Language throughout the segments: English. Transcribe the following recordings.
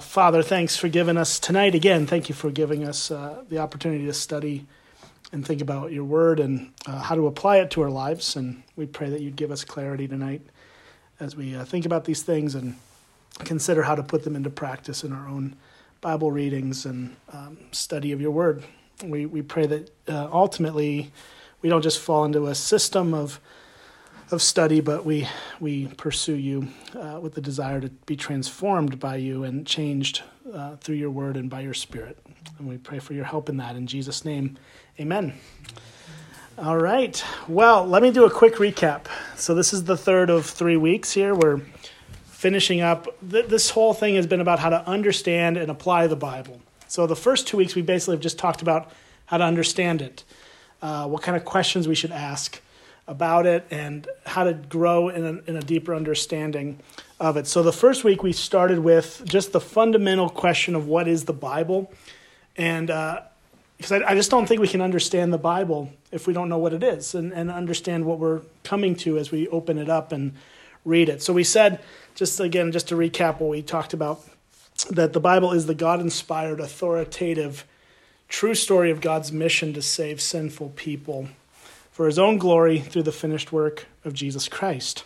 Father, thanks for giving us tonight again. Thank you for giving us the opportunity to study and think about your word and how to apply it to our lives. And we pray that you'd give us clarity tonight as we think about these things and consider how to put them into practice in our own Bible readings and study of your word. We pray that ultimately we don't just fall into a system of study, but we pursue you with the desire to be transformed by you and changed through your word and by your spirit. And we pray for your help in that. In Jesus' name, amen. All right. Well, let me do a quick recap. So this is the third of 3 weeks here. We're finishing up. This whole thing has been about how to understand and apply the Bible. So the first 2 weeks, we basically have just talked about how to understand it, what kind of questions we should ask about it, and how to grow in a deeper understanding of it. So the first week we started with just the fundamental question of what is the Bible, and because I just don't think we can understand the Bible if we don't know what it is and understand what we're coming to as we open it up and read it. So we said, just to recap what we talked about, that the Bible is the God-inspired, authoritative, true story of God's mission to save sinful people for his own glory through the finished work of Jesus Christ.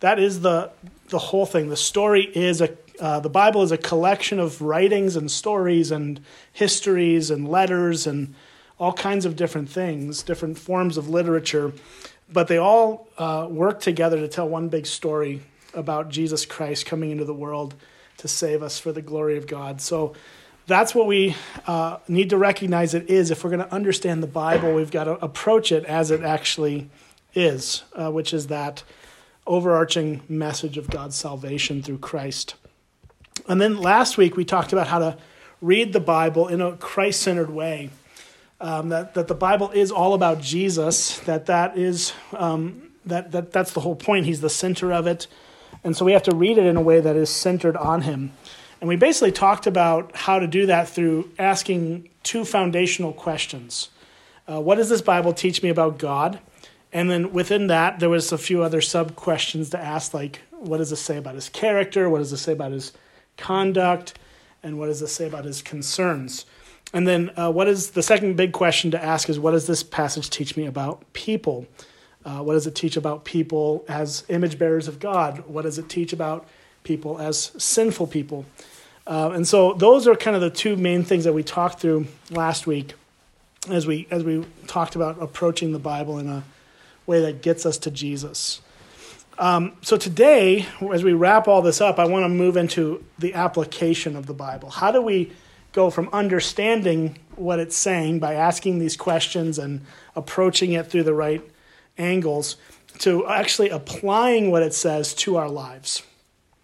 That is the whole thing. The story is the Bible is a collection of writings and stories and histories and letters and all kinds of different things, different forms of literature, but they all work together to tell one big story about Jesus Christ coming into the world to save us for the glory of God. So that's what we need to recognize it is. If we're going to understand the Bible, we've got to approach it as it actually is, which is that overarching message of God's salvation through Christ. And then last week, we talked about how to read the Bible in a Christ-centered way, that the Bible is all about Jesus, that's the whole point. He's the center of it. And so we have to read it in a way that is centered on him. And we basically talked about how to do that through asking two foundational questions. What does this Bible teach me about God? And then within that, there was a few other sub-questions to ask, like, what does this say about his character? What does this say about his conduct? And what does this say about his concerns? And then what is the second big question to ask is, what does this passage teach me about people? What does it teach about people as image bearers of God? What does it teach about people as sinful people? And so those are kind of the two main things that we talked through last week as we talked about approaching the Bible in a way that gets us to Jesus. So today, as we wrap all this up, I want to move into the application of the Bible. How do we go from understanding what it's saying by asking these questions and approaching it through the right angles to actually applying what it says to our lives?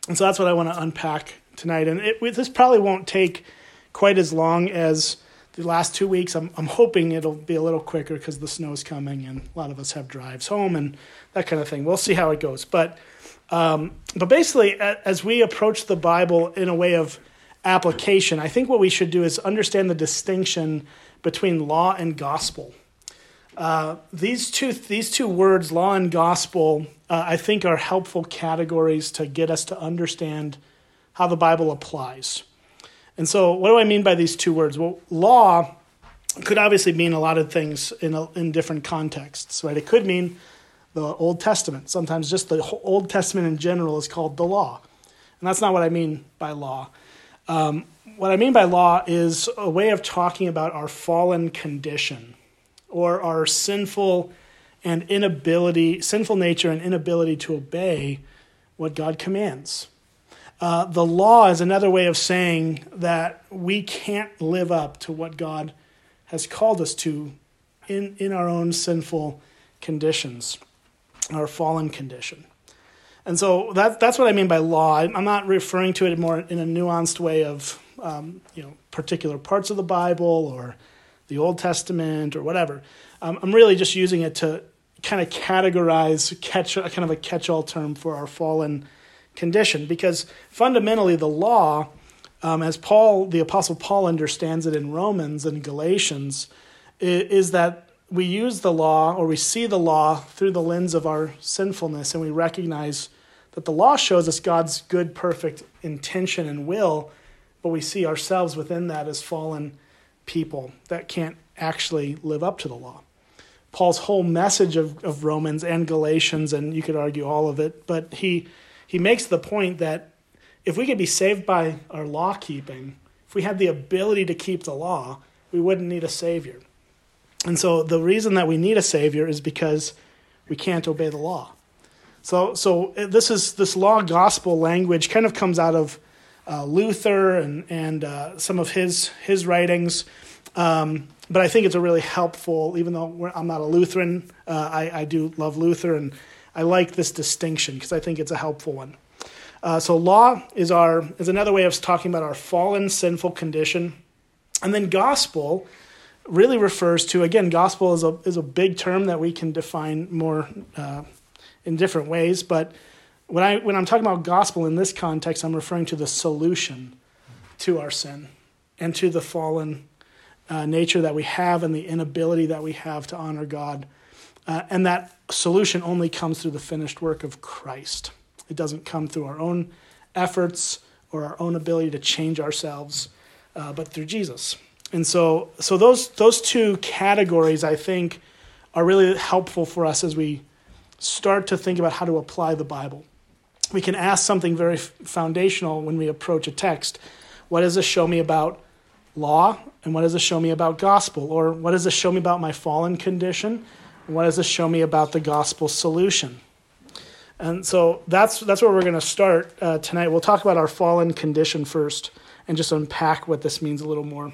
And so that's what I want to unpack tonight. And this probably won't take quite as long as the last 2 weeks. I'm hoping it'll be a little quicker because the snow's coming and a lot of us have drives home and that kind of thing. We'll see how it goes. But basically, as we approach the Bible in a way of application, I think what we should do is understand the distinction between law and gospel. These two words, law and gospel, I think are helpful categories to get us to understand how the Bible applies. And so what do I mean by these two words? Well, law could obviously mean a lot of things in different contexts, right? It could mean the Old Testament. Sometimes just the Old Testament in general is called the law. And that's not what I mean by law. What I mean by law is a way of talking about our fallen condition, or our sinful nature and inability to obey what God commands. The law is another way of saying that we can't live up to what God has called us to in our own sinful conditions, our fallen condition. And so that's what I mean by law. I'm not referring to it more in a nuanced way of particular parts of the Bible or the Old Testament or whatever. I'm really just using it to kind of categorize, kind of a catch-all term for our fallen condition, because fundamentally the law, as Paul, the Apostle Paul understands it in Romans and Galatians, is that we use the law or we see the law through the lens of our sinfulness, and we recognize that the law shows us God's good, perfect intention and will But we see ourselves within that as fallen people that can't actually live up to the law. Paul's whole message of Romans and Galatians, and you could argue all of it, but he makes the point that if we could be saved by our law keeping, if we had the ability to keep the law, we wouldn't need a savior. And so the reason that we need a savior is because we can't obey the law. So this law gospel language kind of comes out of Luther and some of his writings. But I think it's a really helpful, even though I'm not a Lutheran, I do love Luther, and I like this distinction because I think it's a helpful one. So law is another way of talking about our fallen, sinful condition. And then gospel really refers to, again, gospel is a big term that we can define more in different ways. But when I'm talking about gospel in this context, I'm referring to the solution to our sin and to the fallen nature that we have and the inability that we have to honor God. And that solution only comes through the finished work of Christ. It doesn't come through our own efforts or our own ability to change ourselves, but through Jesus. And so those two categories, I think, are really helpful for us as we start to think about how to apply the Bible. We can ask something very foundational when we approach a text. What does this show me about law? And what does this show me about gospel? Or what does this show me about my fallen condition? And what does this show me about the gospel solution? And so that's where we're going to start tonight. We'll talk about our fallen condition first and just unpack what this means a little more.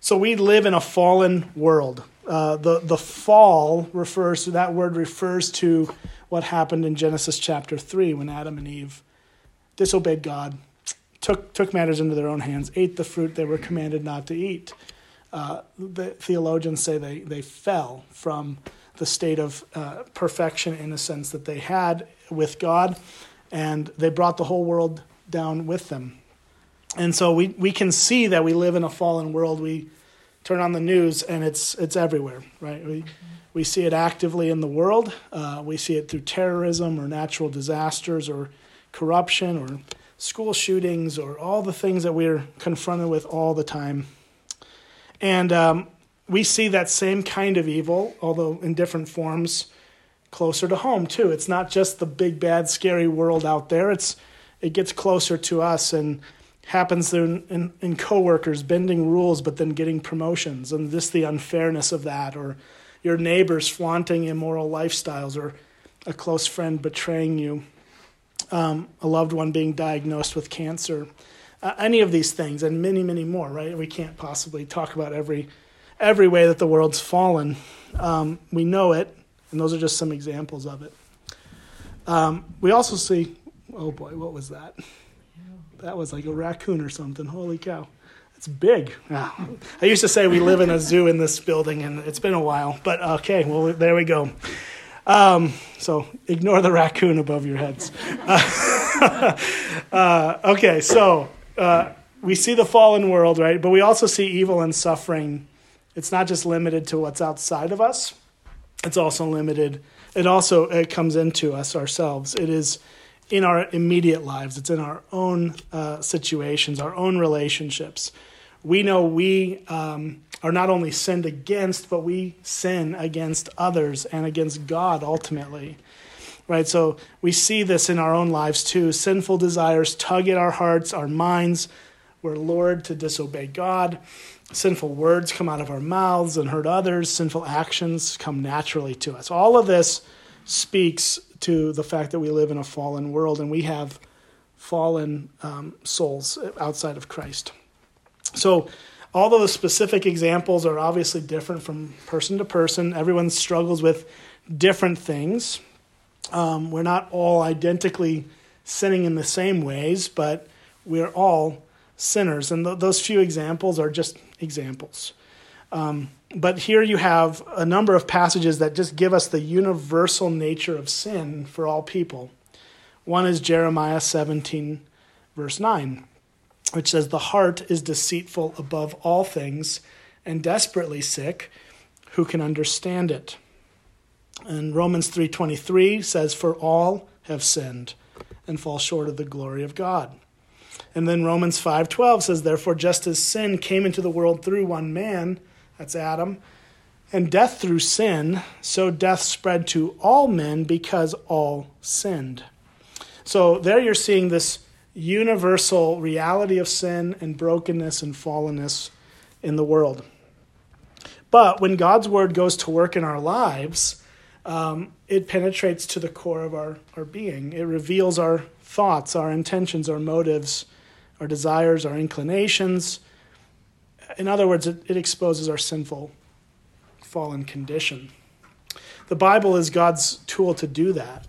So we live in a fallen world. The fall refers to, that word refers to what happened in Genesis chapter 3 when Adam and Eve disobeyed God, took matters into their own hands, ate the fruit they were commanded not to eat. The theologians say they fell from the state of perfection, in a sense, that they had with God, and they brought the whole world down with them. And so we can see that we live in a fallen world. We turn on the news, and it's everywhere, right? We see it actively in the world. We see it through terrorism or natural disasters or corruption or school shootings or all the things that we're confronted with all the time. And we see that same kind of evil, although in different forms, closer to home too. It's not just the big, bad, scary world out there. It gets closer to us and happens in coworkers bending rules but then getting promotions, and just the unfairness of that, or your neighbors flaunting immoral lifestyles, or a close friend betraying you, a loved one being diagnosed with cancer, any of these things, and many, many more, right? We can't possibly talk about every way that the world's fallen. We know it, and those are just some examples of it. We also see, oh boy, what was that? That was like a raccoon or something. Holy cow. It's big. Ah. I used to say we live in a zoo in this building, and it's been a while. But okay, well, there we go. So ignore the raccoon above your heads. Okay, so we see the fallen world, right? But we also see evil and suffering. It's not just limited to what's outside of us. It's also limited. It comes into us ourselves. It is in our immediate lives. It's in our own situations, our own relationships. We know we are not only sinned against, but we sin against others and against God ultimately, right? So we see this in our own lives too. Sinful desires tug at our hearts, our minds. We're lured to disobey God. Sinful words come out of our mouths and hurt others. Sinful actions come naturally to us. All of this speaks to the fact that we live in a fallen world, and we have fallen souls outside of Christ. So although the specific examples are obviously different from person to person, everyone struggles with different things. We're not all identically sinning in the same ways, but we're all sinners, and those few examples are just examples. But here you have a number of passages that just give us the universal nature of sin for all people. One is Jeremiah 17, verse 9, which says, "The heart is deceitful above all things and desperately sick. Who can understand it?" And Romans 3:23 says, "For all have sinned and fall short of the glory of God." And then Romans 5:12 says, therefore, just as sin came into the world through one man, that's Adam, and death through sin, so death spread to all men because all sinned. So there you're seeing this universal reality of sin and brokenness and fallenness in the world. But when God's word goes to work in our lives, it penetrates to the core of our being. It reveals our thoughts, our intentions, our motives, our desires, our inclinations. In other words, it exposes our sinful, fallen condition. The Bible is God's tool to do that.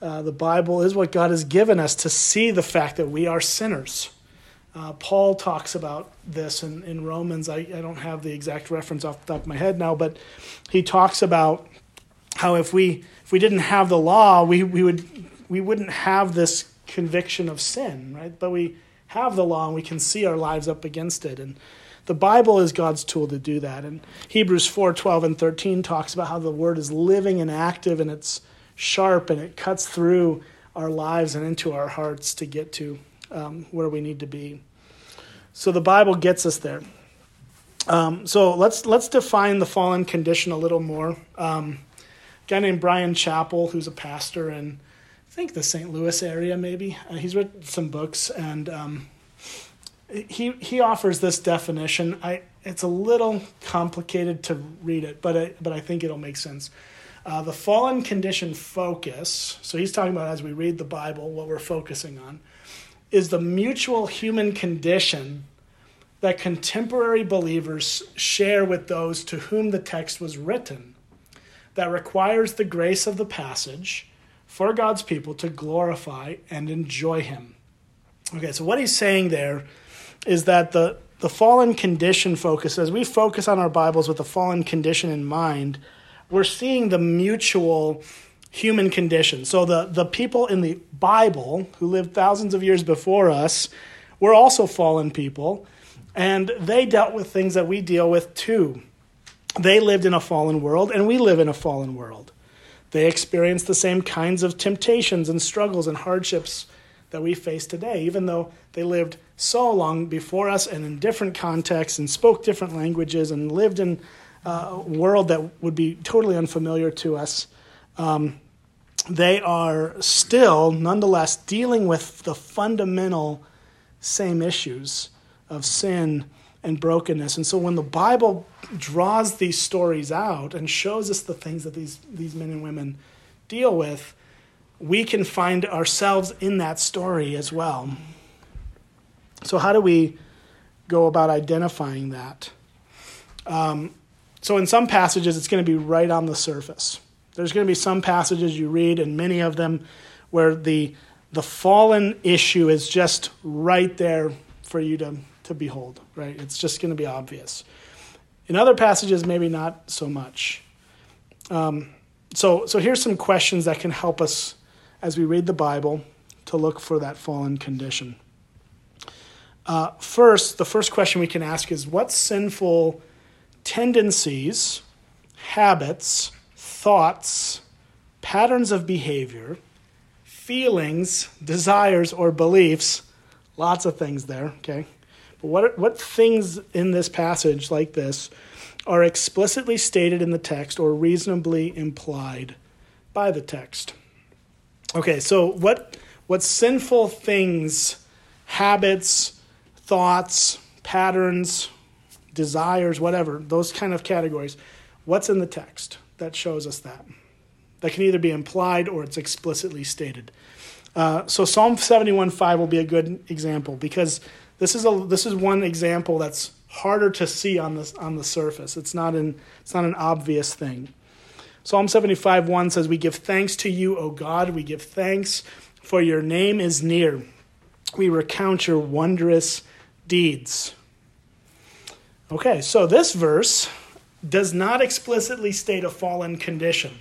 The Bible is what God has given us to see the fact that we are sinners. Paul talks about this in Romans. I don't have the exact reference off the top of my head now, but he talks about how if we didn't have the law, we wouldn't have this conviction of sin, right? But we have the law and we can see our lives up against it. And the Bible is God's tool to do that. And Hebrews 4:12 and 13 talks about how the word is living and active, and it's sharp, and it cuts through our lives and into our hearts to get to where we need to be. So the Bible gets us there. So let's define the fallen condition a little more. A guy named Brian Chappell, who's a pastor in, I think, the St. Louis area, maybe. He's written some books, and he offers this definition. It's a little complicated to read it, but I think it'll make sense. The fallen condition focus, so he's talking about as we read the Bible, what we're focusing on, is the mutual human condition that contemporary believers share with those to whom the text was written, that requires the grace of the passage for God's people to glorify and enjoy him. Okay, so what he's saying there is that the fallen condition focus, as we focus on our Bibles with the fallen condition in mind, we're seeing the mutual human condition. So the people in the Bible who lived thousands of years before us were also fallen people, and they dealt with things that we deal with too. They lived in a fallen world, and we live in a fallen world. They experienced the same kinds of temptations and struggles and hardships that we face today, even though they lived so long before us and in different contexts and spoke different languages and lived in a world that would be totally unfamiliar to us. They are still, nonetheless, dealing with the fundamental same issues of sin and brokenness. And so when the Bible draws these stories out and shows us the things that these men and women deal with, we can find ourselves in that story as well. So how do we go about identifying that? So in some passages, it's going to be right on the surface. There's going to be some passages you read, and many of them, where the fallen issue is just right there for you to behold, right? It's just going to be obvious. In other passages, maybe not so much. So here's some questions that can help us as we read the Bible to look for that fallen condition. The first question we can ask is, what sinful tendencies, habits, thoughts, patterns of behavior, feelings, desires, or beliefs, lots of things there, okay? But what things in this passage like this are explicitly stated in the text or reasonably implied by the text? Okay, so what sinful things, habits, thoughts, patterns, desires, whatever, those kind of categories, what's in the text that shows us that? That can either be implied or it's explicitly stated. So Psalm 71:5 will be a good example, because this is one example that's harder to see on the surface. It's not an obvious thing. Psalm 75:1 says, "We give thanks to you, O God. We give thanks, for your name is near. We recount your wondrous deeds." Okay, so this verse does not explicitly state a fallen condition.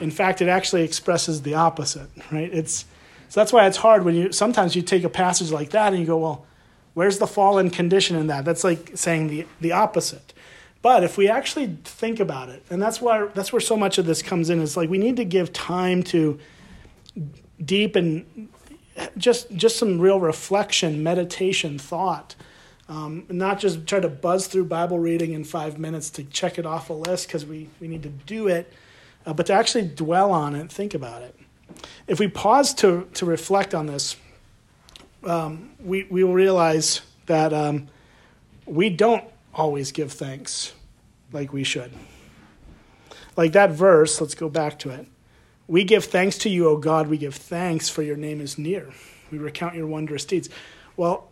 In fact, it actually expresses the opposite, right? So that's why it's hard when sometimes you take a passage like that and you go, well, where's the fallen condition in that? That's like saying the opposite. But if we actually think about it, and that's where so much of this comes in, is like we need to give time to deep and just some real reflection, meditation, thought. Not just try to buzz through Bible reading in 5 minutes to check it off a list because we need to do it, but to actually dwell on it, think about it. If we pause to reflect on this, we will realize that we don't always give thanks like we should. Like that verse, let's go back to it. We give thanks to you, O God, we give thanks for your name is near. We recount your wondrous deeds. Well,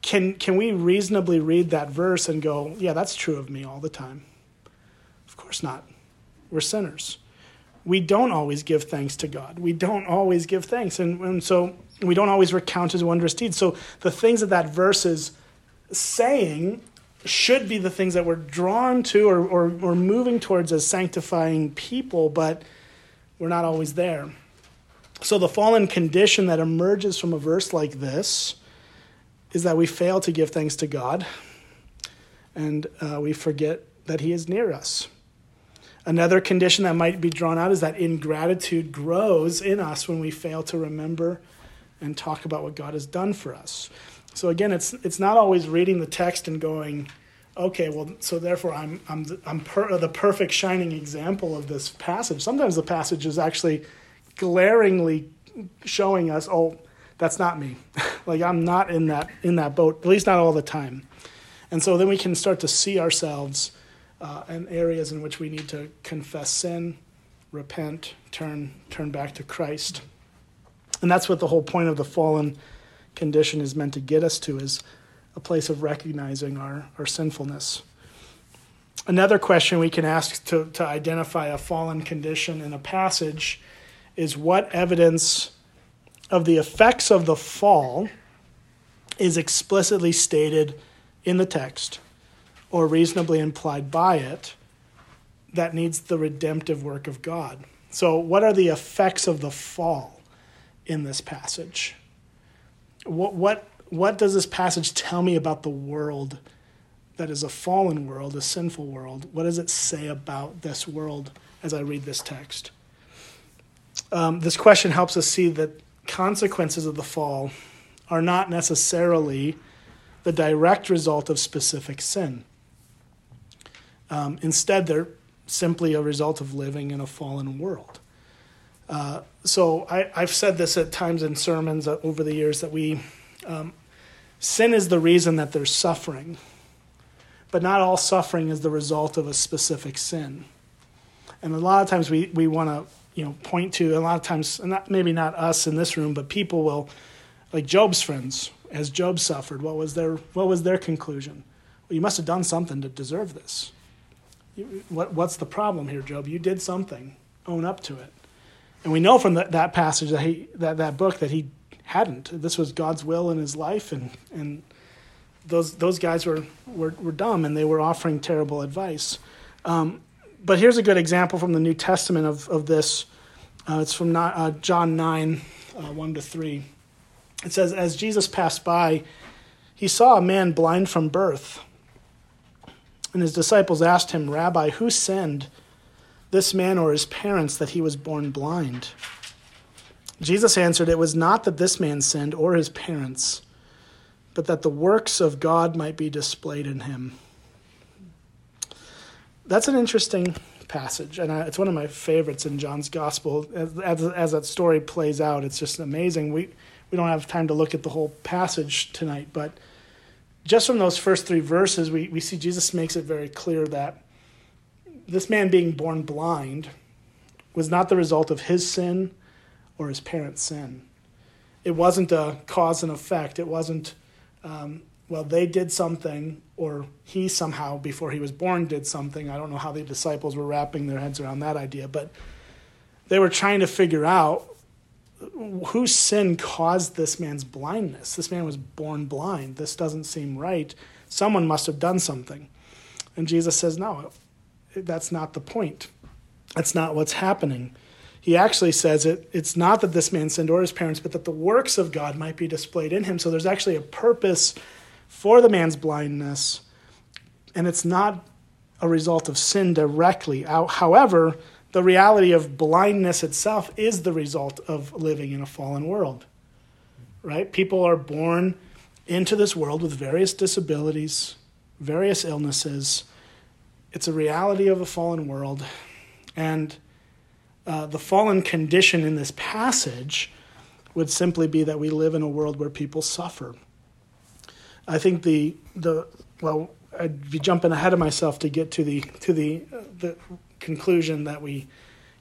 can we reasonably read that verse and go, yeah, that's true of me all the time? Of course not. We're sinners. We don't always give thanks to God. We don't always give thanks. And so we don't always recount his wondrous deeds. So the things that verse is saying should be the things that we're drawn to or moving towards as sanctifying people, but we're not always there. So the fallen condition that emerges from a verse like this is that we fail to give thanks to God, and we forget that he is near us. Another condition that might be drawn out is that ingratitude grows in us when we fail to remember and talk about what God has done for us. So again, it's not always reading the text and going, okay, well, so therefore I'm the perfect shining example of this passage. Sometimes the passage is actually glaringly showing us, oh, that's not me. Like I'm not in that boat, at least not all the time. And so then we can start to see ourselves in areas in which we need to confess sin, repent, turn back to Christ. And that's what the whole point of the fallen condition is meant to get us to, is a place of recognizing our sinfulness. Another question we can ask to identify a fallen condition in a passage is, what evidence of the effects of the fall is explicitly stated in the text or reasonably implied by it that needs the redemptive work of God? So what are the effects of the fall in this passage? What does this passage tell me about the world that is a fallen world, a sinful world? What does it say about this world as I read this text? This question helps us see that consequences of the fall are not necessarily the direct result of specific sin. Instead, they're simply a result of living in a fallen world. So I've said this at times in sermons over the years, that sin is the reason that there's suffering, but not all suffering is the result of a specific sin. And a lot of times we want to point to, a lot of times, maybe not us in this room, but people will, like Job's friends, as Job suffered, what was their conclusion? Well, you must have done something to deserve this. What's the problem here, Job? You did something. Own up to it. And we know from that passage, that book, that he hadn't. This was God's will in his life, and those guys were dumb, and they were offering terrible advice. But here's a good example from the New Testament of this. It's from John 9, 1-3. It says, as Jesus passed by, he saw a man blind from birth. And his disciples asked him, Rabbi, who sinned, this man or his parents, that he was born blind? Jesus answered, it was not that this man sinned or his parents, but that the works of God might be displayed in him. That's an interesting passage, and it's one of my favorites in John's Gospel. As that story plays out, it's just amazing. We don't have time to look at the whole passage tonight, but just from those first three verses, we see Jesus makes it very clear that this man being born blind was not the result of his sin or his parents' sin. It wasn't a cause and effect. It wasn't, they did something, or he somehow, before he was born, did something. I don't know how the disciples were wrapping their heads around that idea, but they were trying to figure out whose sin caused this man's blindness. This man was born blind. This doesn't seem right. Someone must have done something. And Jesus says, no, that's not the point. That's not what's happening. He actually says it's not that this man sinned or his parents, but that the works of God might be displayed in him. So there's actually a purpose for the man's blindness, and it's not a result of sin directly. However, the reality of blindness itself is the result of living in a fallen world. right? People are born into this world with various disabilities, various illnesses. It's a reality of a fallen world. And the fallen condition in this passage would simply be that we live in a world where people suffer. I think well, I'd be jumping ahead of myself to get to the conclusion that we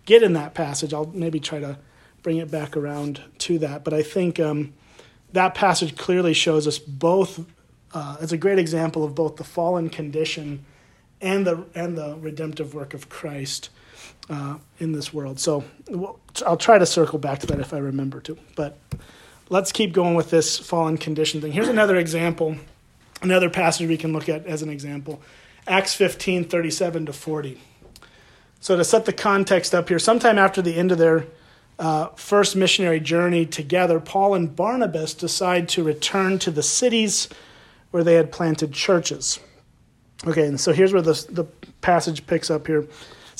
get in that passage. I'll maybe try to bring it back around to that. But I think that passage clearly shows us both. It's a great example of both the fallen condition and the redemptive work of Christ in this world. So I'll try to circle back to that if I remember to. But let's keep going with this fallen condition thing. Here's another example, another passage we can look at as an example. Acts 15:37-40. So to set the context up here, sometime after the end of their first missionary journey together, Paul and Barnabas decide to return to the cities where they had planted churches. Okay, and so here's where the passage picks up here. It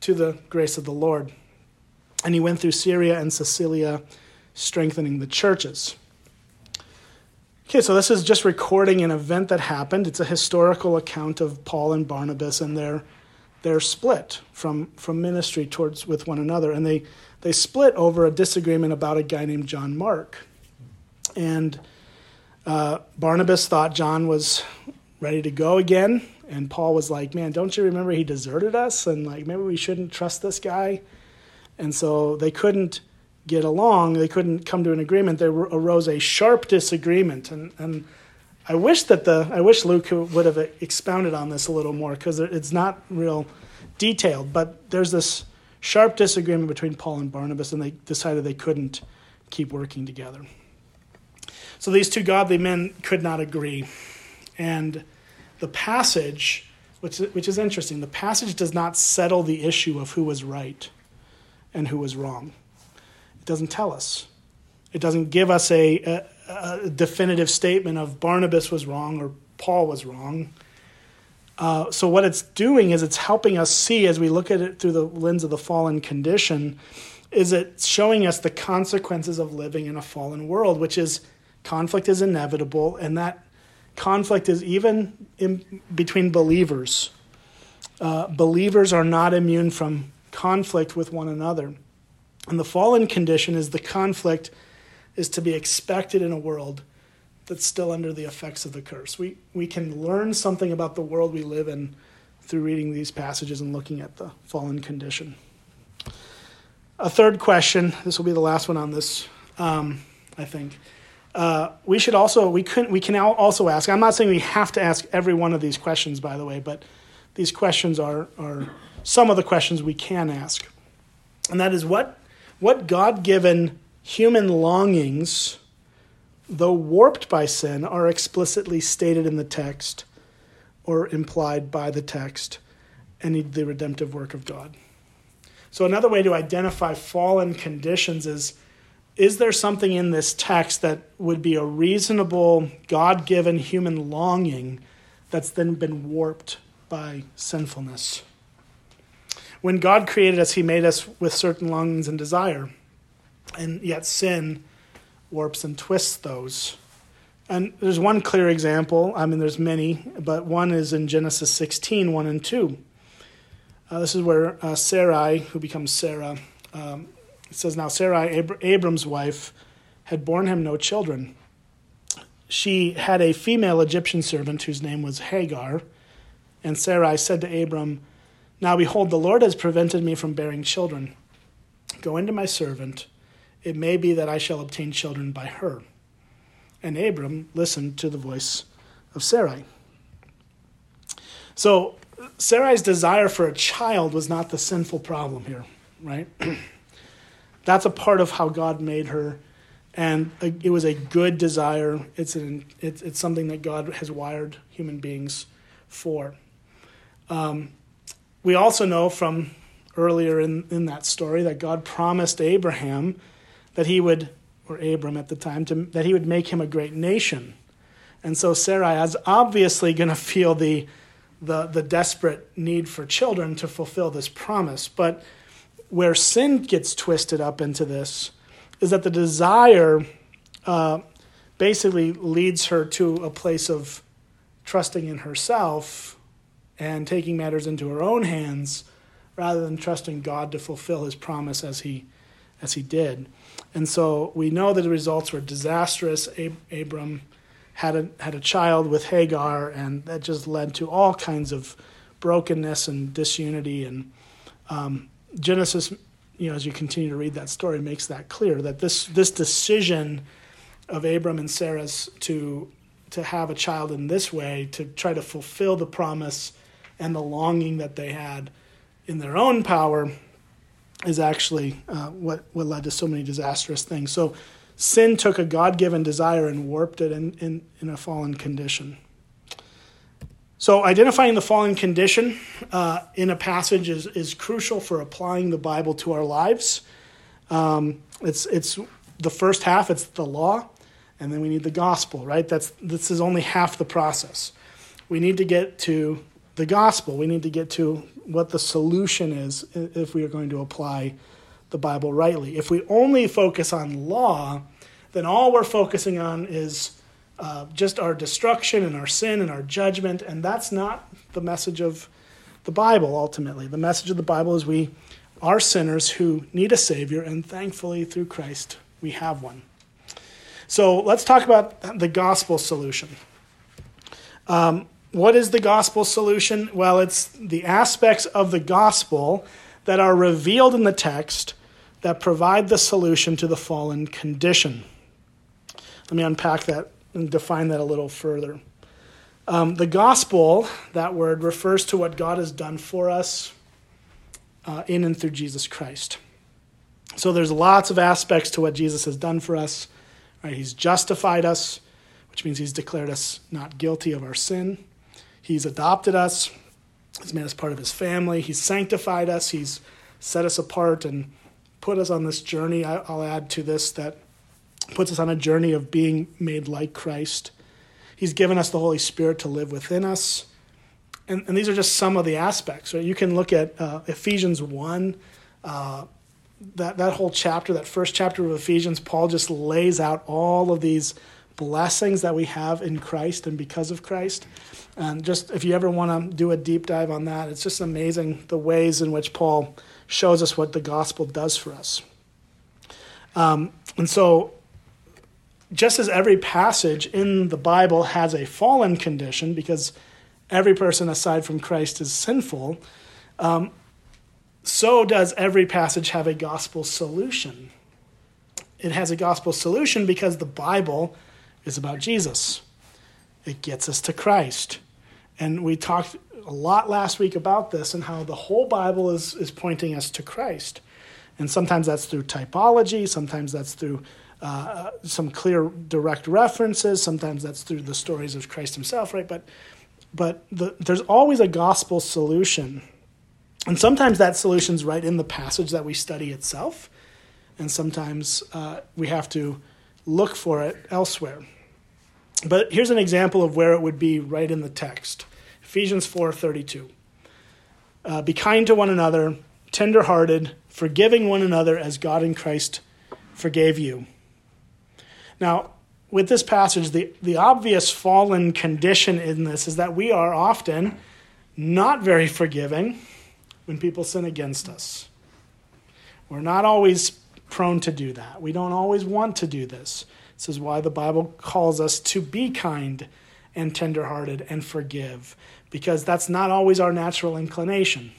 to the grace of the Lord. And he went through Syria and Cilicia, strengthening the churches. Okay, so this is just recording an event that happened. It's a historical account of Paul and Barnabas and their split from ministry towards with one another. And they split over a disagreement about a guy named John Mark. And Barnabas thought John was ready to go again. And Paul was like, man, don't you remember he deserted us? And like, maybe we shouldn't trust this guy. And so they couldn't get along. They couldn't come to an agreement. There arose a sharp disagreement. And I wish Luke would have expounded on this a little more, because it's not real detailed, but there's this sharp disagreement between Paul and Barnabas, and they decided they couldn't keep working together. So these two godly men could not agree. And the passage, which is interesting, the passage does not settle the issue of who was right and who was wrong. It doesn't tell us. It doesn't give us a definitive statement of Barnabas was wrong or Paul was wrong. So what it's doing is it's helping us see, as we look at it through the lens of the fallen condition, is it's showing us the consequences of living in a fallen world, which is conflict is inevitable, and that conflict is even between believers. Believers are not immune from conflict with one another. And the fallen condition is the conflict is to be expected in a world that's still under the effects of the curse. We can learn something about the world we live in through reading these passages and looking at the fallen condition. A third question, this will be the last one on this, I think. We can also ask, I'm not saying we have to ask every one of these questions, by the way, but these questions are some of the questions we can ask. And that is, what God-given human longings, though warped by sin, are explicitly stated in the text or implied by the text and the redemptive work of God? So another way to identify fallen conditions is there something in this text that would be a reasonable, God-given human longing that's then been warped by sinfulness? When God created us, he made us with certain longings and desire. And yet sin warps and twists those. And there's one clear example. I mean, there's many, but one is in Genesis 16:1-2. This is where Sarai, who becomes Sarah, it says, now Sarai, Abram's wife, had borne him no children. She had a female Egyptian servant whose name was Hagar. And Sarai said to Abram, now behold, the Lord has prevented me from bearing children. Go into my servant. It may be that I shall obtain children by her. And Abram listened to the voice of Sarai. So Sarai's desire for a child was not the sinful problem here, right? That's a part of how God made her And it was a good desire. It's something that God has wired human beings for. We also know from earlier in that story that God promised Abraham that he would, or Abram at the time, that he would make him a great nation. And so Sarai is obviously going to feel the desperate need for children to fulfill this promise. But where sin gets twisted up into this is that the desire basically leads her to a place of trusting in herself and taking matters into her own hands rather than trusting God to fulfill his promise as he did. And so we know that the results were disastrous. Abram had a child with Hagar, and that just led to all kinds of brokenness and disunity. And Genesis, as you continue to read that story, makes that clear, that this decision of Abram and Sarah's to have a child in this way, to try to fulfill the promise and the longing that they had in their own power, is actually what led to so many disastrous things. So sin took a God-given desire and warped it in a fallen condition. So identifying the fallen condition in a passage is crucial for applying the Bible to our lives. It's the first half, it's the law, and then we need the gospel, right? This is only half the process. We need to get to the gospel. We need to get to what the solution is if we are going to apply the Bible rightly. If we only focus on law, then all we're focusing on is just our destruction and our sin and our judgment, and that's not the message of the Bible ultimately. The message of the Bible is we are sinners who need a Savior, and thankfully through Christ we have one. So let's talk about the gospel solution. What is the gospel solution? Well, it's the aspects of the gospel that are revealed in the text that provide the solution to the fallen condition. Let me unpack that and define that a little further. The gospel, that word, refers to what God has done for us in and through Jesus Christ. So there's lots of aspects to what Jesus has done for us. Right? He's justified us, which means he's declared us not guilty of our sin. He's adopted us. He's made us part of his family. He's sanctified us. He's set us apart and put us on this journey. I'll add to this that puts us on a journey of being made like Christ. He's given us the Holy Spirit to live within us. And these are just some of the aspects. Right? You can look at Ephesians 1, that whole chapter, that first chapter of Ephesians. Paul just lays out all of these blessings that we have in Christ and because of Christ. And just if you ever want to do a deep dive on that, it's just amazing the ways in which Paul shows us what the gospel does for us. And so just as every passage in the Bible has a fallen condition, because every person aside from Christ is sinful, so does every passage have a gospel solution. It has a gospel solution because the Bible is about Jesus. It gets us to Christ. And we talked a lot last week about this and how the whole Bible is pointing us to Christ. And sometimes that's through typology. Sometimes that's through some clear, direct references. Sometimes that's through the stories of Christ himself, right? But there's always a gospel solution. And sometimes that solution's right in the passage that we study itself. And sometimes we have to look for it elsewhere. But here's an example of where it would be right in the text. Ephesians 4:32. Be kind to one another, tenderhearted, forgiving one another as God in Christ forgave you. Now, with this passage, the obvious fallen condition in this is that we are often not very forgiving when people sin against us. We're not always prone to do that. We don't always want to do this. This is why the Bible calls us to be kind and tenderhearted and forgive, because that's not always our natural inclination.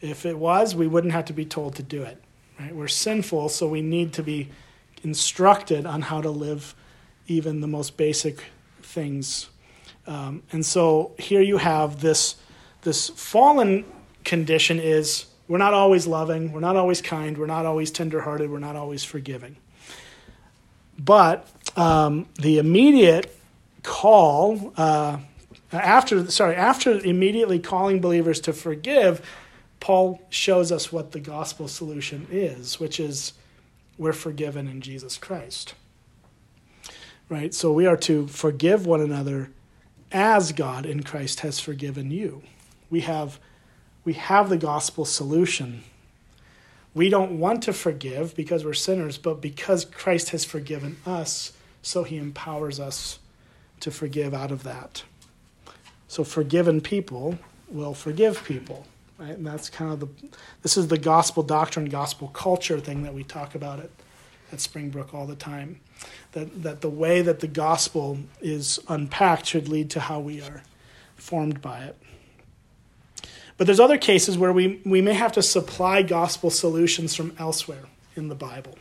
If it was, we wouldn't have to be told to do it. Right? We're sinful, so we need to be instructed on how to live even the most basic things. And so here you have this fallen condition is we're not always loving, we're not always kind, we're not always tenderhearted, we're not always forgiving. But the immediate call, after immediately calling believers to forgive, Paul shows us what the gospel solution is, which is we're forgiven in Jesus Christ. Right? So we are to forgive one another as God in Christ has forgiven you. We have the gospel solution. We don't want to forgive because we're sinners, but because Christ has forgiven us, so he empowers us to forgive out of that. So forgiven people will forgive people, right? And that's kind of this is the gospel doctrine, gospel culture thing that we talk about at Springbrook all the time. That the way that the gospel is unpacked should lead to how we are formed by it. But there's other cases where we may have to supply gospel solutions from elsewhere in the Bible.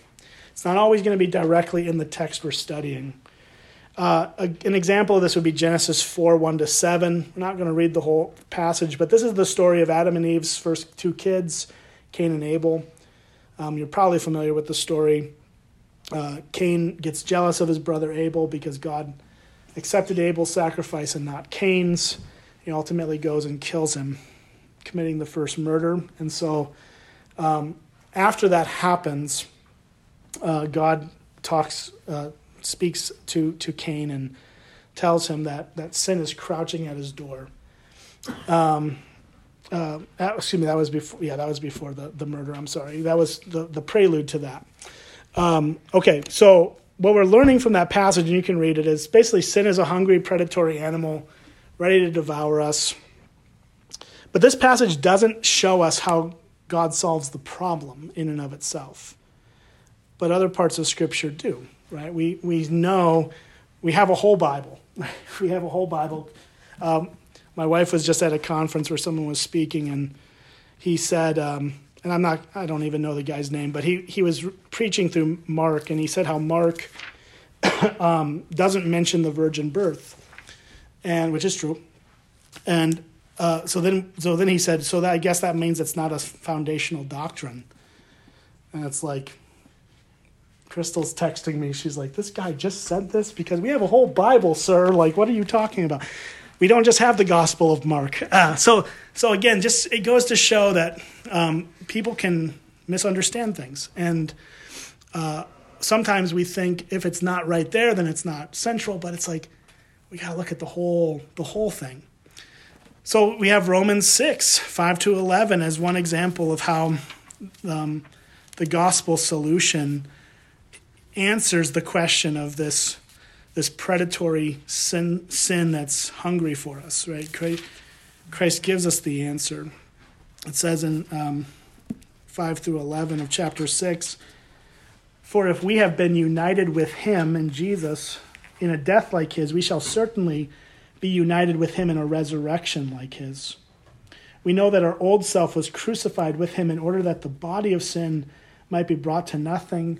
It's not always going to be directly in the text we're studying. An example of this would be Genesis 4:1-7. We're not going to read the whole passage, but this is the story of Adam and Eve's first two kids, Cain and Abel. You're probably familiar with the story. Cain gets jealous of his brother Abel because God accepted Abel's sacrifice and not Cain's. He ultimately goes and kills him, committing the first murder. And so after that happens, God speaks to Cain and tells him that sin is crouching at his door. That was before the murder. I'm sorry. That was the prelude to that. So what we're learning from that passage, and you can read it, is basically sin is a hungry, predatory animal ready to devour us. But this passage doesn't show us how God solves the problem in and of itself. But other parts of Scripture do, right? We know we have a whole Bible. We have a whole Bible. My wife was just at a conference where someone was speaking, and he said, and I don't even know the guy's name, but he was preaching through Mark, and he said how Mark doesn't mention the virgin birth, and which is true, and so then he said, so that, I guess that means it's not a foundational doctrine. And it's like, Crystal's texting me. She's like, this guy just said this because we have a whole Bible, sir. Like, what are you talking about? We don't just have the Gospel of Mark. So again, just it goes to show that people can misunderstand things. And sometimes we think if it's not right there, then it's not central. But it's like, we got to look at the whole thing. So we have Romans 6:5-11 as one example of how the gospel solution answers the question of this predatory sin that's hungry for us, right? Christ gives us the answer. It says in 5-11 of chapter 6, "For if we have been united with him in Jesus in a death like his, we shall certainly be united with him in a resurrection like his. We know that our old self was crucified with him in order that the body of sin might be brought to nothing,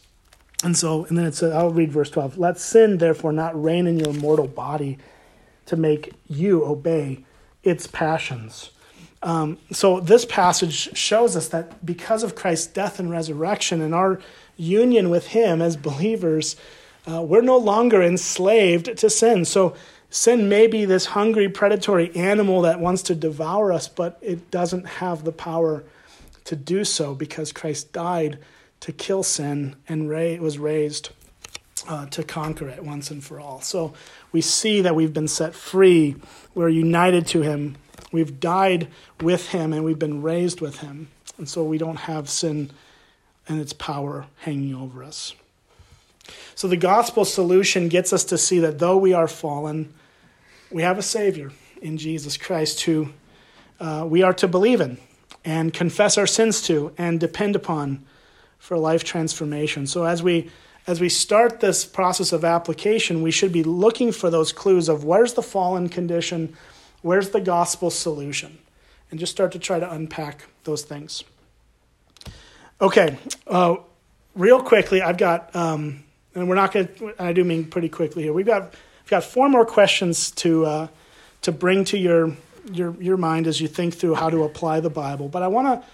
And so, and then it says, I'll read verse 12. "Let sin, therefore, not reign in your mortal body to make you obey its passions." So this passage shows us that because of Christ's death and resurrection and our union with him as believers, we're no longer enslaved to sin. So sin may be this hungry, predatory animal that wants to devour us, but it doesn't have the power to do so because Christ died to kill sin and was raised to conquer it once and for all. So we see that we've been set free. We're united to him. We've died with him, and we've been raised with him. And so we don't have sin and its power hanging over us. So the gospel solution gets us to see that though we are fallen, we have a Savior in Jesus Christ who we are to believe in and confess our sins to and depend upon for life transformation. So as we as we start this process of application, we should be looking for those clues of where's the fallen condition, where's the gospel solution, and just start to try to unpack those things. Okay, real quickly, I've got, and we're not going to, I do mean pretty quickly here. I've got four more questions to bring to your mind as you think through how to apply the Bible. But I want to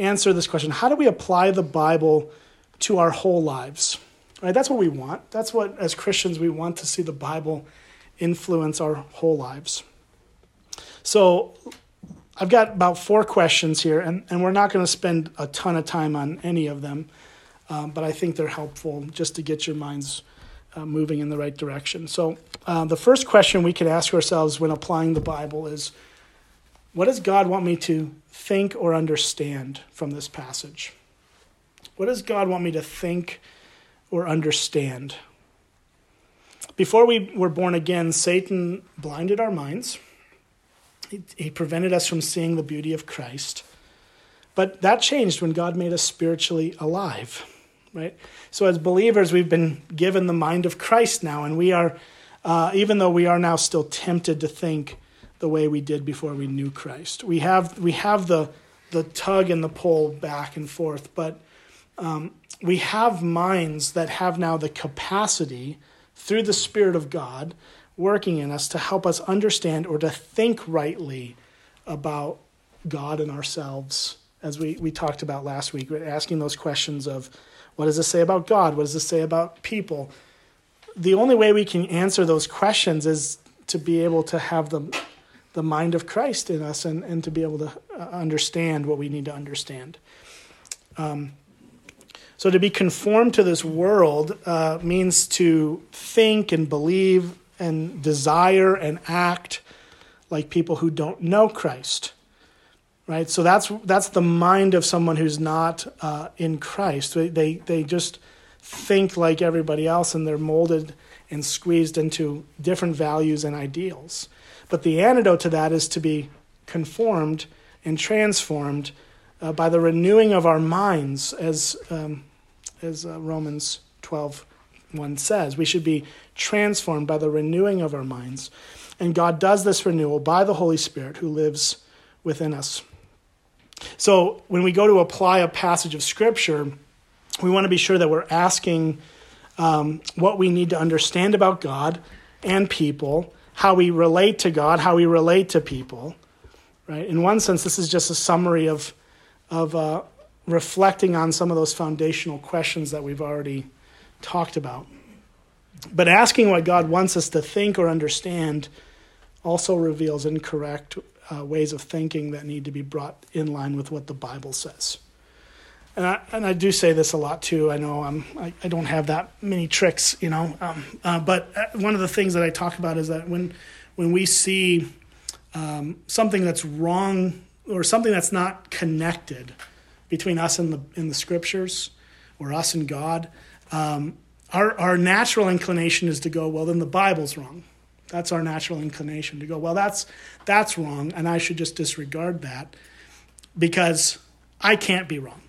answer this question: how do we apply the Bible to our whole lives? Right, that's what we want. That's what, as Christians, we want to see the Bible influence our whole lives. So I've got about four questions here, and we're not going to spend a ton of time on any of them, but I think they're helpful just to get your minds moving in the right direction. So the first question we could ask ourselves when applying the Bible is, what does God want me to think or understand from this passage? What does God want me to think or understand? Before we were born again, Satan blinded our minds. He prevented us from seeing the beauty of Christ. But that changed when God made us spiritually alive, right? So as believers, we've been given the mind of Christ now, and we are, even though we are now still tempted to think the way we did before we knew Christ. We have the tug and the pull back and forth, but we have minds that have now the capacity through the Spirit of God working in us to help us understand or to think rightly about God and ourselves, as we talked about last week, right? Asking those questions of, what does this say about God? What does this say about people? The only way we can answer those questions is to be able to have the mind of Christ in us and to be able to understand what we need to understand. So to be conformed to this world means to think and believe and desire and act like people who don't know Christ, right? So that's the mind of someone who's not in Christ. They just think like everybody else, and they're molded and squeezed into different values and ideals. But the antidote to that is to be conformed and transformed by the renewing of our minds, as Romans 12 one says. We should be transformed by the renewing of our minds. And God does this renewal by the Holy Spirit who lives within us. So when we go to apply a passage of Scripture, we want to be sure that we're asking what we need to understand about God and people, how we relate to God, how we relate to people, right? In one sense, this is just a summary of reflecting on some of those foundational questions that we've already talked about. But asking what God wants us to think or understand also reveals incorrect ways of thinking that need to be brought in line with what the Bible says. And I do say this a lot too. I know I don't have that many tricks, you know. But one of the things that I talk about is that when we see something that's wrong or something that's not connected between us and the Scriptures or us and God, our natural inclination is to go, well, then the Bible's wrong. That's our natural inclination, to go, well, that's wrong, and I should just disregard that because I can't be wrong.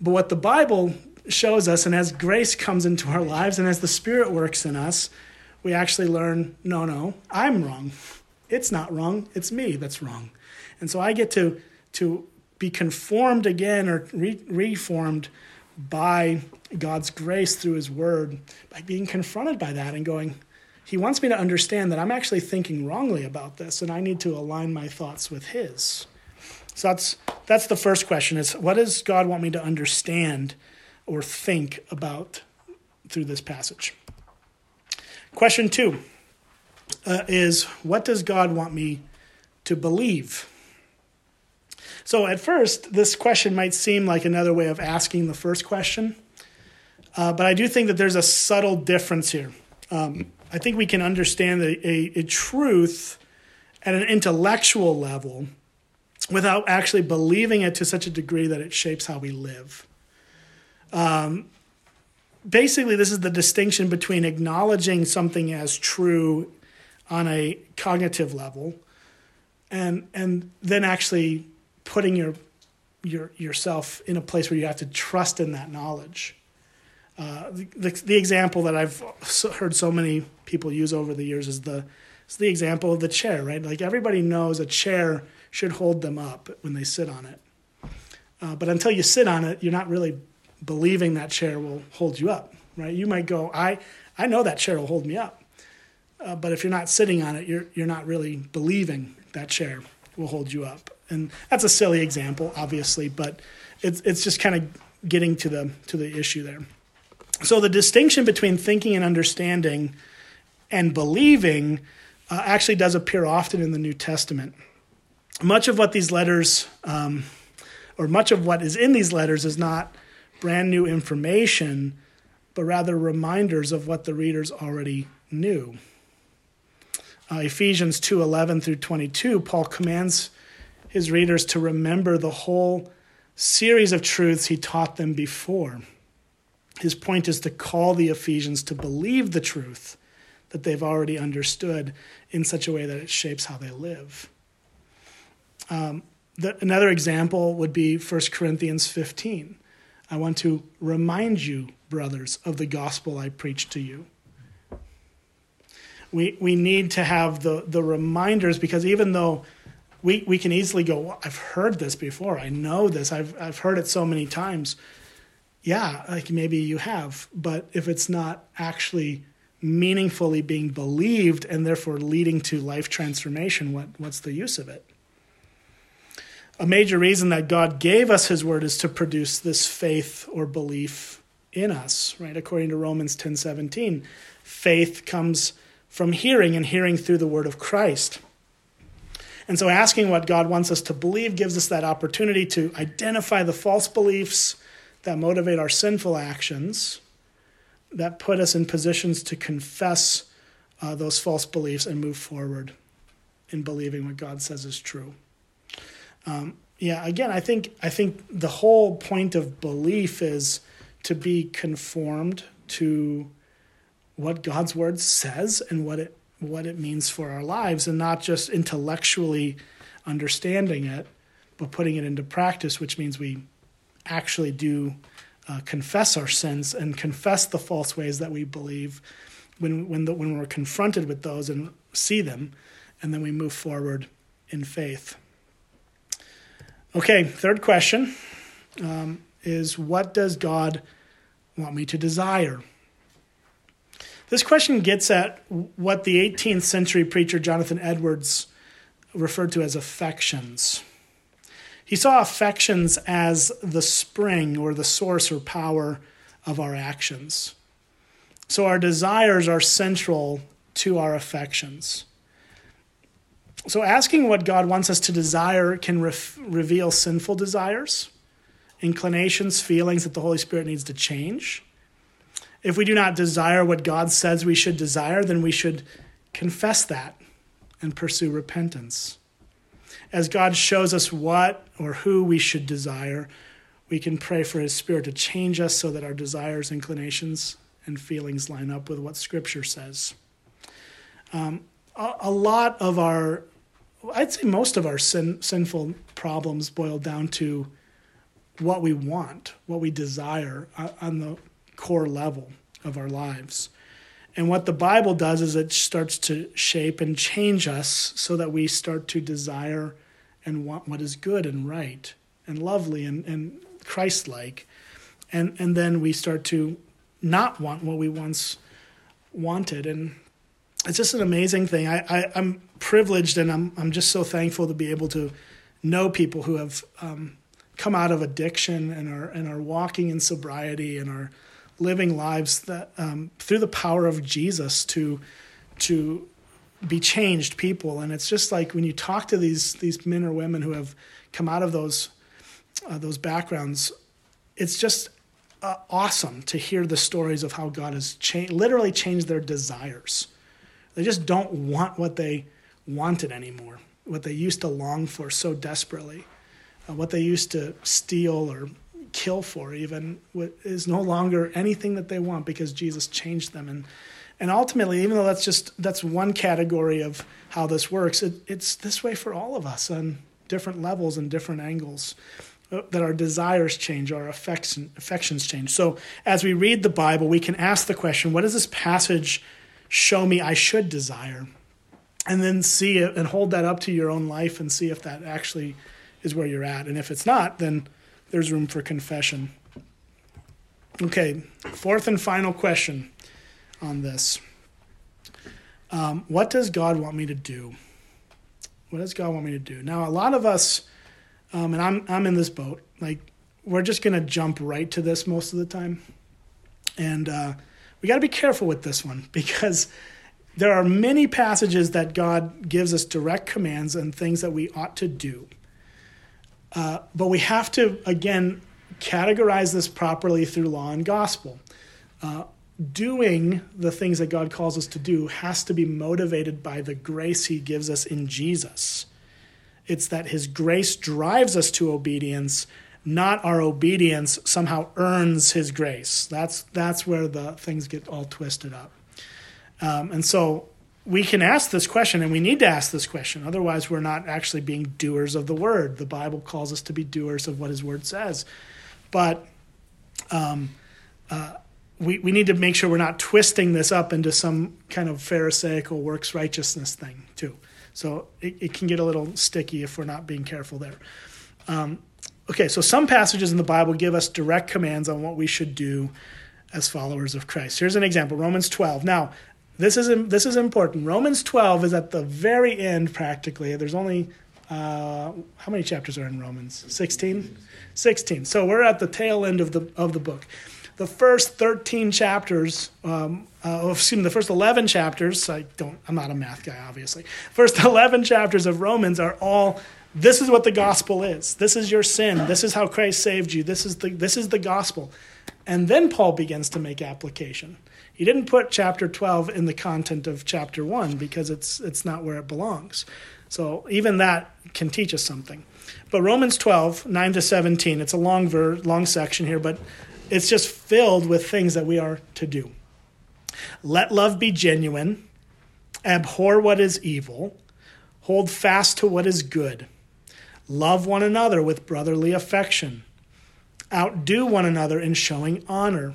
But what the Bible shows us, and as grace comes into our lives and as the Spirit works in us, we actually learn, no, I'm wrong. It's not wrong. It's me that's wrong. And so I get to be conformed again or reformed by God's grace through his word, by being confronted by that and going, he wants me to understand that I'm actually thinking wrongly about this and I need to align my thoughts with his. So that's the first question, is what does God want me to understand or think about through this passage? Question two is, what does God want me to believe? So at first, this question might seem like another way of asking the first question, but I do think that there's a subtle difference here. I think we can understand a truth at an intellectual level without actually believing it to such a degree that it shapes how we live. Basically, this is the distinction between acknowledging something as true on a cognitive level and then actually putting yourself in a place where you have to trust in that knowledge. The example that I've heard so many people use over the years is the example of the chair, right? Like everybody knows a chair should hold them up when they sit on it. But until you sit on it, you're not really believing that chair will hold you up, right? You might go, I know that chair will hold me up. But if you're not sitting on it, you're not really believing that chair will hold you up. And that's a silly example, obviously, but it's just kind of getting to the issue there. So the distinction between thinking and understanding and believing actually does appear often in the New Testament. Much of what these letters, or much of what is in these letters is not brand new information, but rather reminders of what the readers already knew. Ephesians 2:11 through 22, Paul commands his readers to remember the whole series of truths he taught them before. His point is to call the Ephesians to believe the truth that they've already understood in such a way that it shapes how they live. Another example would be 1 Corinthians 15. I want to remind you, brothers, of the gospel I preached to you. We need to have the reminders, because even though we can easily go, well, I've heard this before, I know this, I've heard it so many times. Yeah, like maybe you have, but if it's not actually meaningfully being believed and therefore leading to life transformation, what's the use of it? A major reason that God gave us his word is to produce this faith or belief in us, right? According to Romans 10:17, faith comes from hearing, and hearing through the word of Christ. And so asking what God wants us to believe gives us that opportunity to identify the false beliefs that motivate our sinful actions, that put us in positions to confess those false beliefs and move forward in believing what God says is true. Again, I think the whole point of belief is to be conformed to what God's word says and what it means for our lives, and not just intellectually understanding it, but putting it into practice, which means we actually do confess our sins and confess the false ways that we believe when we're confronted with those and see them, and then we move forward in faith. Okay, third question is, what does God want me to desire? This question gets at what the 18th century preacher Jonathan Edwards referred to as affections. He saw affections as the spring or the source or power of our actions. So our desires are central to our affections. So asking what God wants us to desire can reveal sinful desires, inclinations, feelings that the Holy Spirit needs to change. If we do not desire what God says we should desire, then we should confess that and pursue repentance. As God shows us what or who we should desire, we can pray for his Spirit to change us so that our desires, inclinations, and feelings line up with what Scripture says. A lot of our, I'd say most of our sinful problems boil down to what we want, what we desire on the core level of our lives. And what the Bible does is it starts to shape and change us so that we start to desire and want what is good and right and lovely and Christ-like. And then we start to not want what we once wanted. And it's just an amazing thing. I'm privileged, and I'm just so thankful to be able to know people who have come out of addiction and are walking in sobriety and are living lives that through the power of Jesus to be changed people. And it's just like when you talk to these men or women who have come out of those backgrounds, it's just awesome to hear the stories of how God has literally changed their desires. They just don't want what they wanted anymore, what they used to long for so desperately, what they used to steal or kill for even, is no longer anything that they want because Jesus changed them. And ultimately, even though that's one category of how this works, it's this way for all of us on different levels and different angles. that our desires change, our affections change. So as we read the Bible, we can ask the question, what does this passage show me I should desire? And then see it and hold that up to your own life and see if that actually is where you're at. And if it's not, then there's room for confession. Okay, fourth and final question on this. What does God want me to do? What does God want me to do? Now, a lot of us, and I'm in this boat, like we're just going to jump right to this most of the time. And we got to be careful with this one because there are many passages that God gives us direct commands and things that we ought to do. But we have to, again, categorize this properly through law and gospel. Doing the things that God calls us to do has to be motivated by the grace he gives us in Jesus. It's that his grace drives us to obedience, not our obedience somehow earns his grace. That's where the things get all twisted up. And so we can ask this question, and we need to ask this question. Otherwise, we're not actually being doers of the word. The Bible calls us to be doers of what his word says. But we need to make sure we're not twisting this up into some kind of Pharisaical works righteousness thing, too. So it can get a little sticky if we're not being careful there. Okay, so some passages in the Bible give us direct commands on what we should do as followers of Christ. Here's an example, Romans 12. Now, this is important. Romans 12 is at the very end, practically. There's only, how many chapters are in Romans? 16? 16. So we're at the tail end of the book. The first 13 chapters, the first 11 chapters, I'm not a math guy, obviously. First 11 chapters of Romans are all, this is what the gospel is. This is your sin. This is how Christ saved you. This is the gospel. And then Paul begins to make application. He didn't put chapter 12 in the content of chapter 1 because it's not where it belongs. So even that can teach us something. But Romans 12, 9 to 17, it's a long section here, but it's just filled with things that we are to do. Let love be genuine, abhor what is evil, hold fast to what is good, love one another with brotherly affection, outdo one another in showing honor.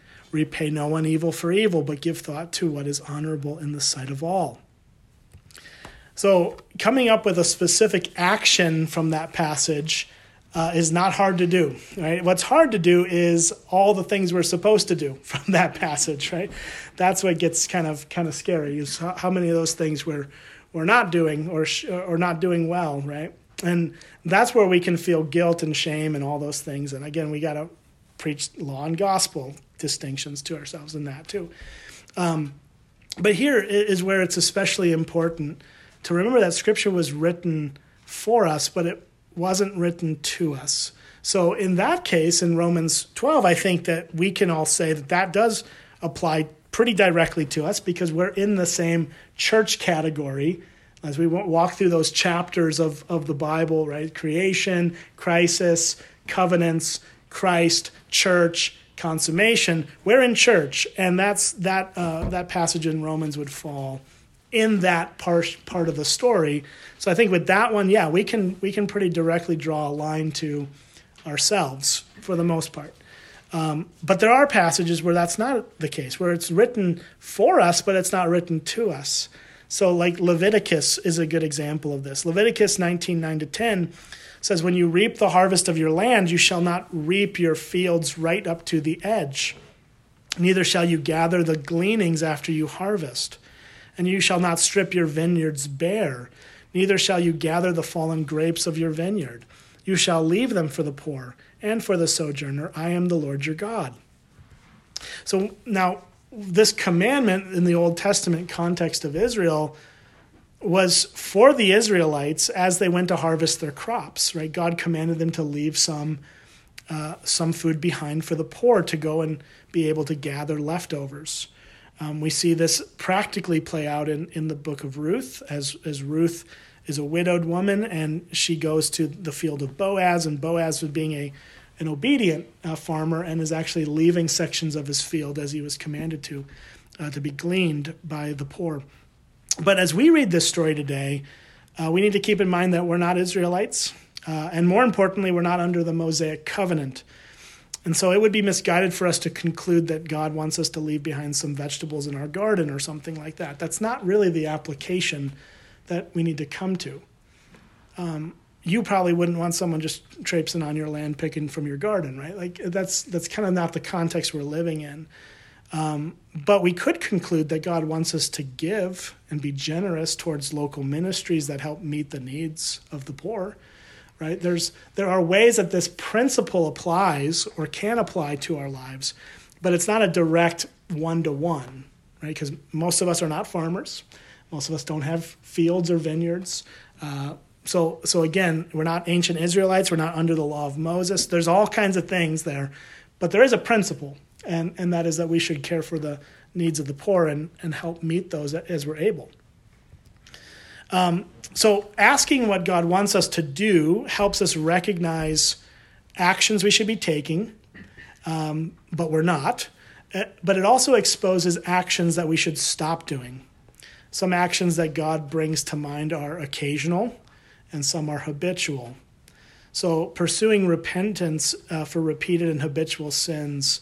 Repay no one evil for evil, but give thought to what is honorable in the sight of all. So coming up with a specific action from that passage is not hard to do, right? What's hard to do is all the things we're supposed to do from that passage, right? That's what gets kind of scary, is how many of those things we're not doing or not doing well, right? And that's where we can feel guilt and shame and all those things. And again, we got to preach law and gospel distinctions to ourselves in that too. But here is where it's especially important to remember that Scripture was written for us, but it wasn't written to us. So in that case, in Romans 12, I think that we can all say that does apply pretty directly to us because we're in the same church category as we walk through those chapters of the Bible, right? Creation, crisis, covenants, Christ, church, consummation. We're in church, and that passage in Romans would fall in that part of the story. So I think with that one, yeah, we can pretty directly draw a line to ourselves for the most part. But there are passages where that's not the case, where it's written for us, but it's not written to us. So like Leviticus is a good example of this. Leviticus 19:9 to 10 says, when you reap the harvest of your land, you shall not reap your fields right up to the edge. Neither shall you gather the gleanings after you harvest. And you shall not strip your vineyards bare, neither shall you gather the fallen grapes of your vineyard. You shall leave them for the poor and for the sojourner. I am the Lord your God. So now, this commandment in the Old Testament context of Israel was for the Israelites as they went to harvest their crops, right? God commanded them to leave some some food behind for the poor to go and be able to gather leftovers. We see this practically play out in the book of Ruth, as Ruth is a widowed woman, and she goes to the field of Boaz, and Boaz was being an obedient farmer and is actually leaving sections of his field as he was commanded to be gleaned by the poor. But as we read this story today, we need to keep in mind that we're not Israelites, and more importantly, we're not under the Mosaic covenant. And so it would be misguided for us to conclude that God wants us to leave behind some vegetables in our garden or something like that. That's not really the application that we need to come to. You probably wouldn't want someone just traipsing on your land picking from your garden, right? Like that's kind of not the context we're living in. But we could conclude that God wants us to give and be generous towards local ministries that help meet the needs of the poor, right? There are ways that this principle applies or can apply to our lives, but it's not a direct one-to-one, right? Because most of us are not farmers. Most of us don't have fields or vineyards. So again, we're not ancient Israelites. We're not under the law of Moses. There's all kinds of things there, but there is a principle. And that is that we should care for the needs of the poor and help meet those as we're able. So asking what God wants us to do helps us recognize actions we should be taking, but we're not. But it also exposes actions that we should stop doing. Some actions that God brings to mind are occasional, and some are habitual. So pursuing repentance for repeated and habitual sins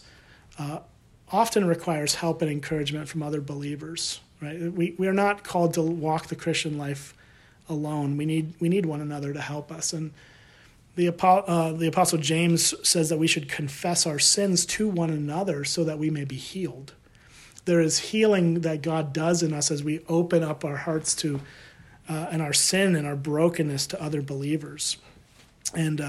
often requires help and encouragement from other believers, right? We are not called to walk the Christian life alone. We need one another to help us. And the Apostle James says that we should confess our sins to one another so that we may be healed. There is healing that God does in us as we open up our hearts to and our sin and our brokenness to other believers. And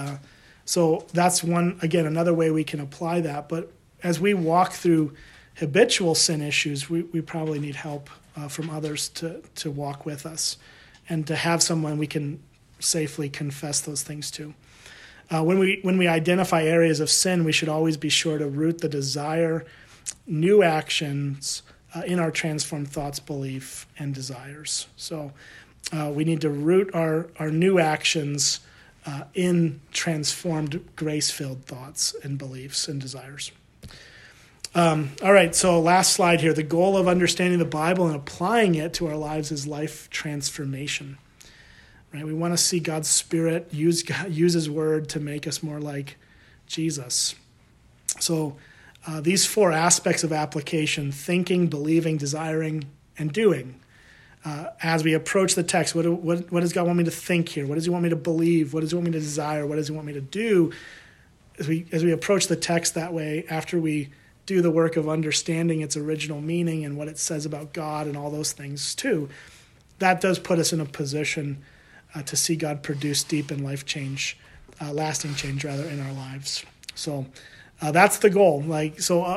so that's another way we can apply that. But as we walk through habitual sin issues, we probably need help from others to walk with us and to have someone we can safely confess those things to. When we identify areas of sin, we should always be sure to root the desire, new actions in our transformed thoughts, belief, and desires. So we need to root our new actions in transformed, grace-filled thoughts and beliefs and desires. All right, so last slide here. The goal of understanding the Bible and applying it to our lives is life transformation. Right? We want to see God's Spirit use His Word to make us more like Jesus. So these four aspects of application, thinking, believing, desiring, and doing. As we approach the text, what does God want me to think here? What does He want me to believe? What does He want me to desire? What does He want me to do? As we approach the text that way, after we do the work of understanding its original meaning and what it says about God and all those things too, that does put us in a position to see God produce deep and lasting change rather, in our lives. So that's the goal.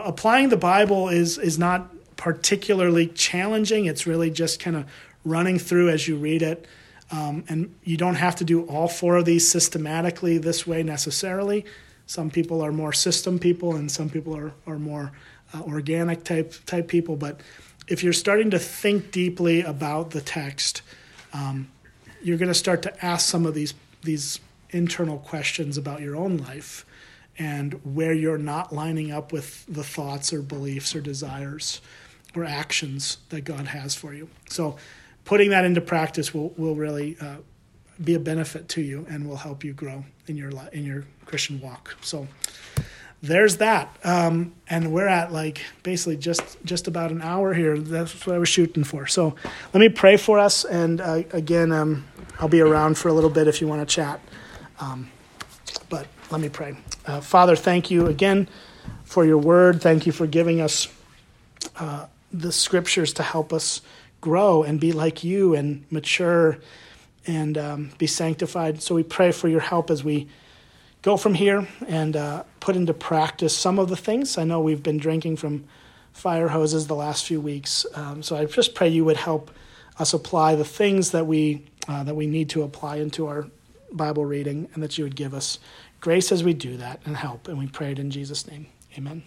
Applying the Bible is not particularly challenging. It's really just kind of running through as you read it, and you don't have to do all four of these systematically this way necessarily. Some people are more system people, and some people are more organic type people. But if you're starting to think deeply about the text, you're going to start to ask some of these internal questions about your own life and where you're not lining up with the thoughts or beliefs or desires or actions that God has for you. So putting that into practice will really be a benefit to you and will help you grow in your Christian walk. So there's that. And we're at basically just about an hour here. That's what I was shooting for. So let me pray for us. And again, I'll be around for a little bit if you want to chat. But let me pray. Father, thank you again for your word. Thank you for giving us the scriptures to help us grow and be like you and mature and be sanctified. So we pray for your help as we go from here and put into practice some of the things. I know we've been drinking from fire hoses the last few weeks, so I just pray you would help us apply the things that we need to apply into our Bible reading, and that you would give us grace as we do that, and help. And we pray it in Jesus' name. Amen.